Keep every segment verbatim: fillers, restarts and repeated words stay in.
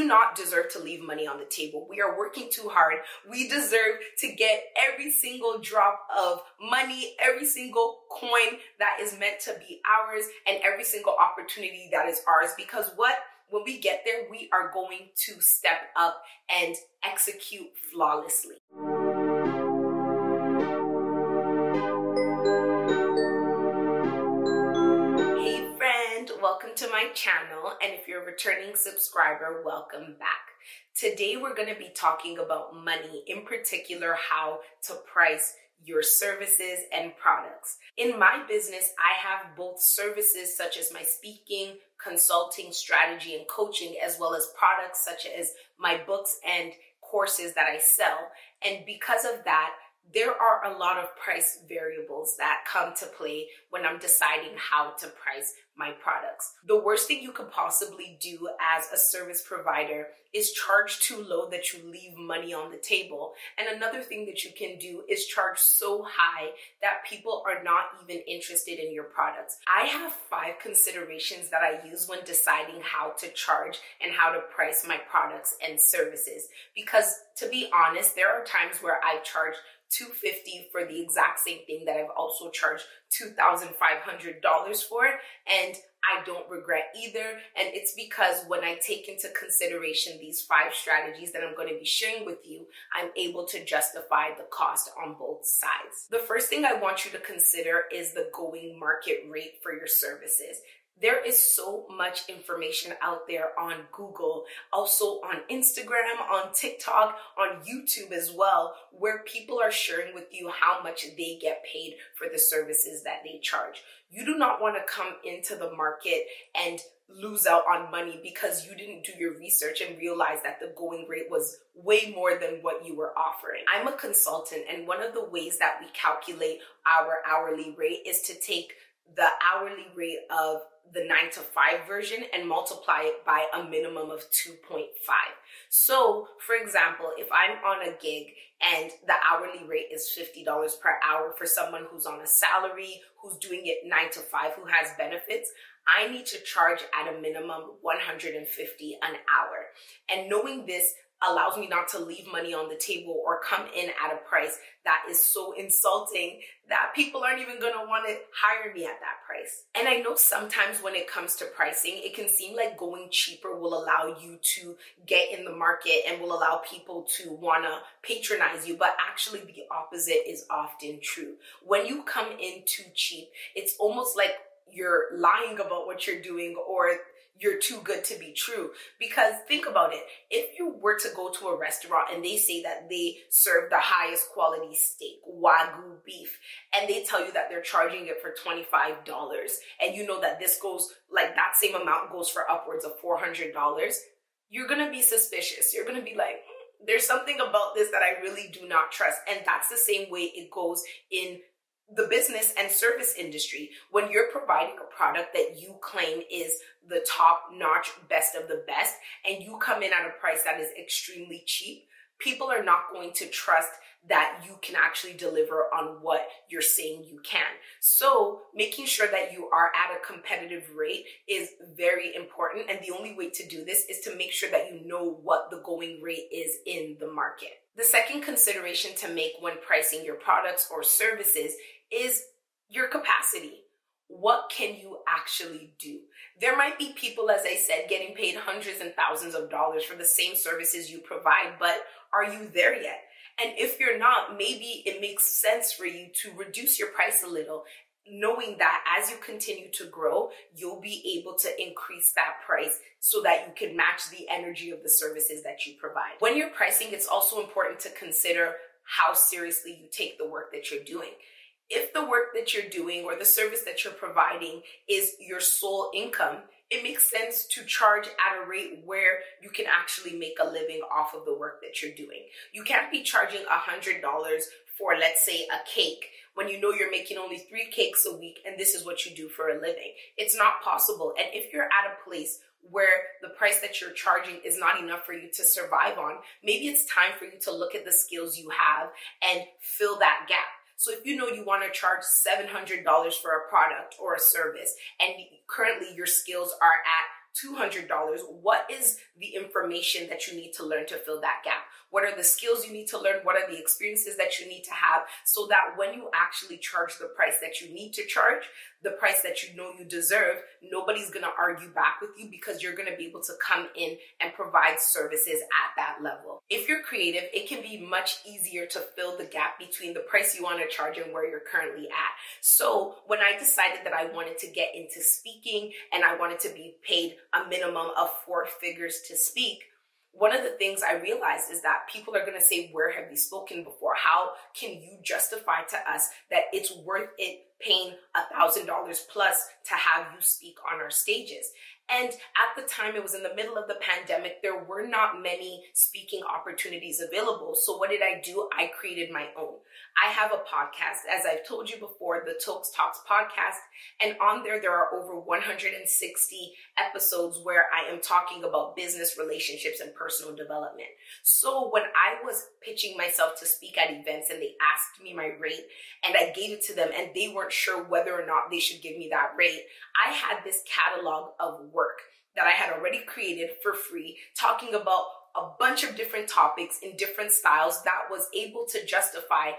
do not deserve to leave money on the table. We are working too hard. We deserve to get every single drop of money, every single coin that is meant to be ours, and every single opportunity that is ours. Because what? When we get there, we are going to step up and execute flawlessly. Welcome to my channel, and if you're a returning subscriber, welcome back. Today we're going to be talking about money, in particular how to price your services and products. In my business, I have both services such as my speaking, consulting, strategy, and coaching, as well as products such as my books and courses that I sell. And because of that, there are a lot of price variables that come to play when I'm deciding how to price my products. The worst thing you could possibly do as a service provider is charge too low that you leave money on the table. And another thing that you can do is charge so high that people are not even interested in your products. I have five considerations that I use when deciding how to charge and how to price my products and services. Because to be honest, there are times where I charge two hundred fifty dollars for the exact same thing that I've also charged two thousand five hundred dollars for, and I don't regret either. And it's because when I take into consideration these five strategies that I'm going to be sharing with you, I'm able to justify the cost on both sides. The first thing I want you to consider is the going market rate for your services. There is so much information out there on Google, also on Instagram, on TikTok, on YouTube as well, where people are sharing with you how much they get paid for the services that they charge. You do not want to come into the market and lose out on money because you didn't do your research and realize that the going rate was way more than what you were offering. I'm a consultant, and one of the ways that we calculate our hourly rate is to take the hourly rate of the nine to five version and multiply it by a minimum of two point five. So for example, if I'm on a gig and the hourly rate is fifty dollars per hour for someone who's on a salary, who's doing it nine to five, who has benefits, I need to charge at a minimum one hundred fifty dollars an hour. And knowing this allows me not to leave money on the table or come in at a price that is so insulting that people aren't even gonna wanna hire me at that price. And I know sometimes when it comes to pricing, it can seem like going cheaper will allow you to get in the market and will allow people to wanna patronize you, but actually the opposite is often true. When you come in too cheap, it's almost like you're lying about what you're doing, or you're too good to be true. Because think about it, if you were to go to a restaurant and they say that they serve the highest quality steak, Wagyu beef, and they tell you that they're charging it for twenty-five dollars, and you know that this goes, like that same amount goes for upwards of four hundred dollars, you're gonna be suspicious. You're gonna be like, mm, there's something about this that I really do not trust. And that's the same way it goes in the business and service industry. When you're providing a product that you claim is the top-notch, best of the best, and you come in at a price that is extremely cheap, people are not going to trust that you can actually deliver on what you're saying you can. So making sure that you are at a competitive rate is very important. And the only way to do this is to make sure that you know what the going rate is in the market. The second consideration to make when pricing your products or services is your capacity. What can you actually do? There might be people, as I said, getting paid hundreds and thousands of dollars for the same services you provide, but are you there yet? And if you're not, maybe it makes sense for you to reduce your price a little, knowing that as you continue to grow, you'll be able to increase that price so that you can match the energy of the services that you provide. When you're pricing, it's also important to consider how seriously you take the work that you're doing. If the work that you're doing or the service that you're providing is your sole income, it makes sense to charge at a rate where you can actually make a living off of the work that you're doing. You can't be charging one hundred dollars for, let's say, a cake when you know you're making only three cakes a week and this is what you do for a living. It's not possible. And if you're at a place where the price that you're charging is not enough for you to survive on, maybe it's time for you to look at the skills you have and fill that gap. So if you know you want to charge seven hundred dollars for a product or a service, and currently your skills are at two hundred dollars, what is the information that you need to learn to fill that gap? What are the skills you need to learn? What are the experiences that you need to have so that when you actually charge the price that you need to charge, the price that you know you deserve, nobody's going to argue back with you because you're going to be able to come in and provide services at that level. If you're creative, it can be much easier to fill the gap between the price you want to charge and where you're currently at. So when I decided that I wanted to get into speaking and I wanted to be paid a minimum of four figures to speak, one of the things I realized is that people are going to say, where have you spoken before? How can you justify to us that it's worth it paying one thousand dollars plus to have you speak on our stages? And at the time, it was in the middle of the pandemic, there were not many speaking opportunities available. So what did I do? I created my own. I have a podcast, as I've told you before, the Tokes Talks podcast. And on there, there are over one hundred sixty episodes where I am talking about business, relationships, and personal development. So when I was pitching myself to speak at events and they asked me my rate and I gave it to them and they weren't sure whether or not they should give me that rate, I had this catalog of work Work that I had already created for free, talking about a bunch of different topics in different styles that was able to justify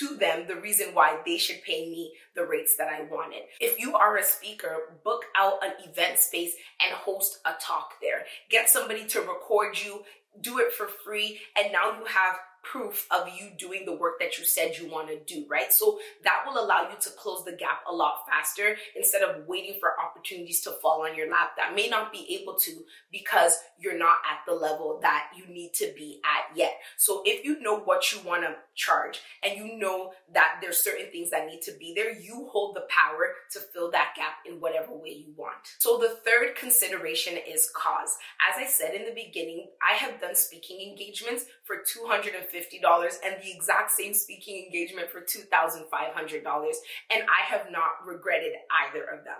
to them the reason why they should pay me the rates that I wanted. If you are a speaker, book out an event space and host a talk there. Get somebody to record you, do it for free, and now you have proof of you doing the work that you said you want to do, right? So that will allow you to close the gap a lot faster instead of waiting for opportunities to fall on your lap that may not be able to because you're not at the level that you need to be at yet. So if you know what you want to charge and you know that there's certain things that need to be there, you hold the power to fill that gap in whatever way you want. So the third consideration is cause. As I said in the beginning, I have done speaking engagements for two hundred fifty dollars and the exact same speaking engagement for two thousand five hundred dollars, and I have not regretted either of them.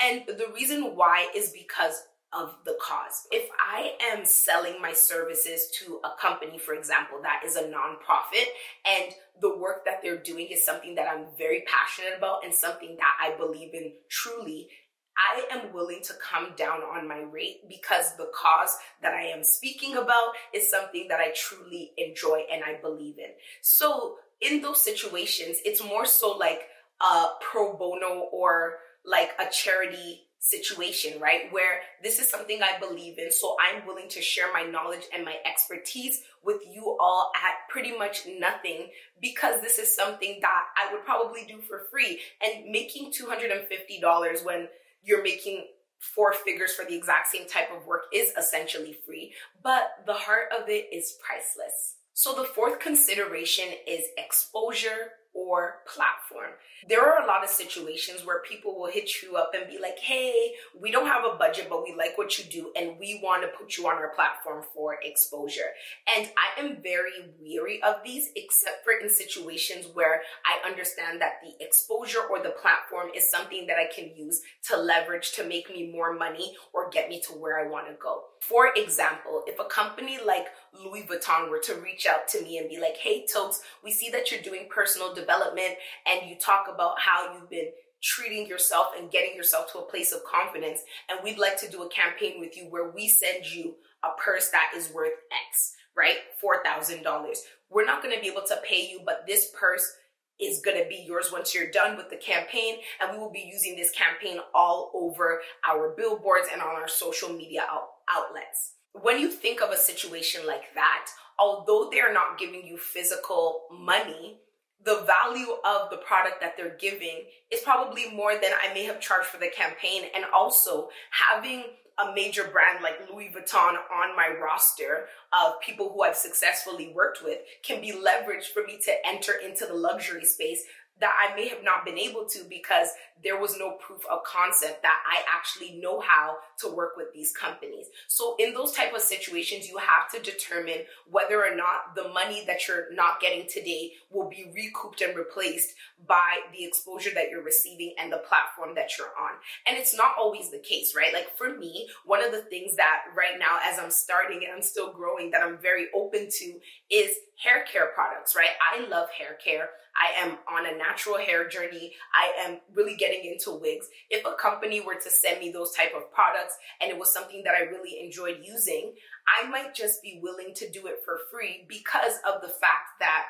And the reason why is because of the cause. If I am selling my services to a company, for example, that is a nonprofit, and the work that they're doing is something that I'm very passionate about and something that I believe in truly, I am willing to come down on my rate because the cause that I am speaking about is something that I truly enjoy and I believe in. So in those situations, it's more so like a pro bono or like a charity situation, right? Where this is something I believe in, so I'm willing to share my knowledge and my expertise with you all at pretty much nothing because this is something that I would probably do for free. And making two hundred fifty dollars when you're making four figures for the exact same type of work is essentially free, but the heart of it is priceless. So the fourth consideration is exposure or platform. There are a lot of situations where people will hit you up and be like, hey, we don't have a budget, but we like what you do and we want to put you on our platform for exposure. And I am very weary of these, except for in situations where I understand that the exposure or the platform is something that I can use to leverage to make me more money or get me to where I want to go. For example, if a company like Louis Vuitton were to reach out to me and be like, hey, Tokes, we see that you're doing personal development and you talk about how you've been treating yourself and getting yourself to a place of confidence, and we'd like to do a campaign with you where we send you a purse that is worth X, right? four thousand dollars. We're not going to be able to pay you, but this purse is going to be yours once you're done with the campaign, and we will be using this campaign all over our billboards and on our social media out- outlets. When you think of a situation like that, although they're not giving you physical money, the value of the product that they're giving is probably more than I may have charged for the campaign. And also having a major brand like Louis Vuitton on my roster of people who I've successfully worked with can be leveraged for me to enter into the luxury space that I may have not been able to because there was no proof of concept that I actually know how to work with these companies. So in those type of situations, you have to determine whether or not the money that you're not getting today will be recouped and replaced by the exposure that you're receiving and the platform that you're on. And it's not always the case, right? Like for me, one of the things that right now, as I'm starting and I'm still growing, that I'm very open to is hair care products, right? I love hair care. I am on a natural hair journey. I am really getting into wigs. If a company were to send me those type of products and it was something that I really enjoyed using, I might just be willing to do it for free because of the fact that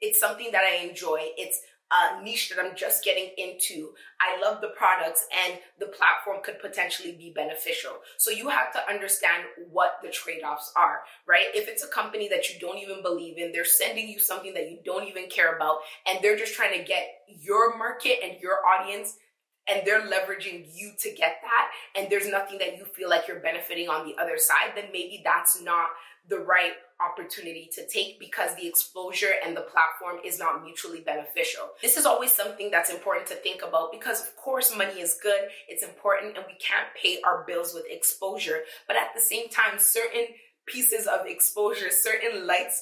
it's something that I enjoy. It's a niche that I'm just getting into. I love the products and the platform could potentially be beneficial. So you have to understand what the trade-offs are, right? If it's a company that you don't even believe in, they're sending you something that you don't even care about, and they're just trying to get your market and your audience, and they're leveraging you to get that, and there's nothing that you feel like you're benefiting on the other side, then maybe that's not the right opportunity to take because the exposure and the platform is not mutually beneficial. This is always something that's important to think about because of course money is good, it's important, and we can't pay our bills with exposure. But at the same time, certain pieces of exposure, certain lights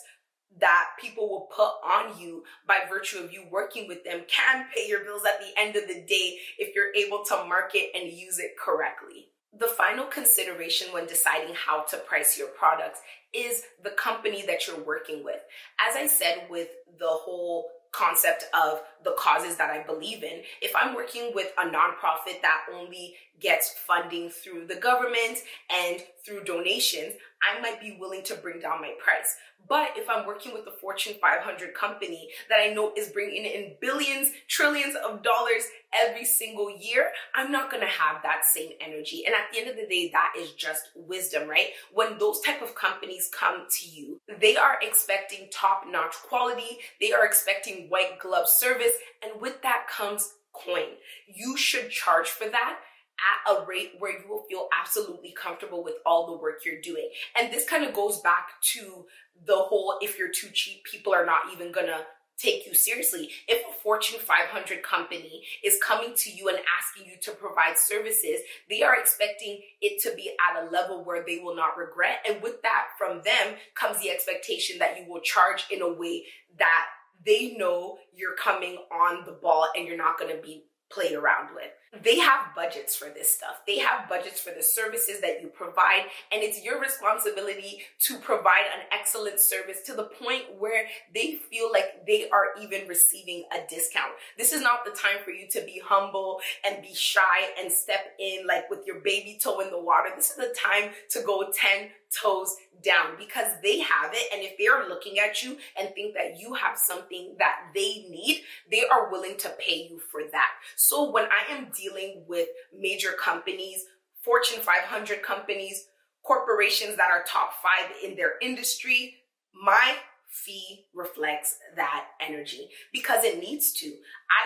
that people will put on you by virtue of you working with them can pay your bills at the end of the day if you're able to market and use it correctly. The final consideration when deciding how to price your products is the company that you're working with. As I said, with the whole concept of the causes that I believe in, if I'm working with a nonprofit that only gets funding through the government and through donations, I might be willing to bring down my price. But if I'm working with a Fortune five hundred company that I know is bringing in billions, trillions of dollars every single year, I'm not going to have that same energy. And at the end of the day, that is just wisdom, right? When those type of companies come to you, they are expecting top-notch quality. They are expecting white glove service. And with that comes coin. You should charge for that at a rate where you will feel absolutely comfortable with all the work you're doing. And this kind of goes back to the whole, if you're too cheap, people are not even gonna take you seriously. If a Fortune five hundred company is coming to you and asking you to provide services, they are expecting it to be at a level where they will not regret. And with that, from them comes the expectation that you will charge in a way that they know you're coming on the ball and you're not gonna be played around with. They have budgets for this stuff. They have budgets for the services that you provide, and it's your responsibility to provide an excellent service to the point where they feel like they are even receiving a discount. This is not the time for you to be humble and be shy and step in like with your baby toe in the water. This is the time to go ten toes down because they have it, and if they're looking at you and think that you have something that they need, they are willing to pay you for that. So when I am dealing with major companies, Fortune five hundred companies, corporations that are top five in their industry, my fee reflects that energy because it needs to.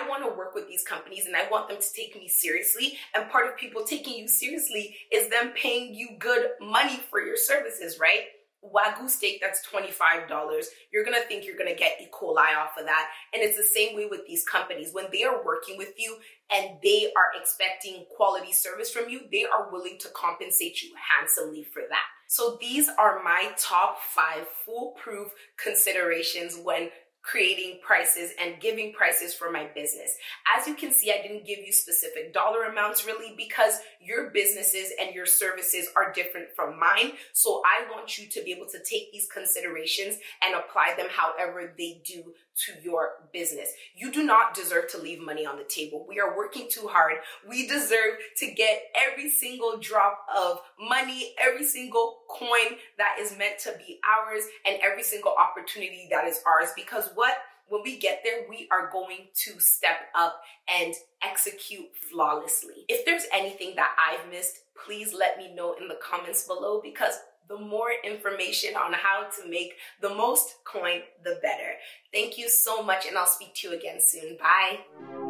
I want to work with these companies and I want them to take me seriously. And part of people taking you seriously is them paying you good money for your services, right? Wagyu steak that's twenty-five dollars, you're going to think you're going to get E. coli off of that. And it's the same way with these companies. When they are working with you and they are expecting quality service from you, they are willing to compensate you handsomely for that. So these are my top five foolproof considerations when creating prices and giving prices for my business. As you can see, I didn't give you specific dollar amounts really because your businesses and your services are different from mine. So I want you to be able to take these considerations and apply them however they do to your business. You do not deserve to leave money on the table. We are working too hard. We deserve to get every single drop of money, every single coin that is meant to be ours, and every single opportunity that is ours. Because what? When we get there, we are going to step up and execute flawlessly. If there's anything that I've missed, please let me know in the comments below because the more information on how to make the most coin, the better. Thank you so much, and I'll speak to you again soon. Bye.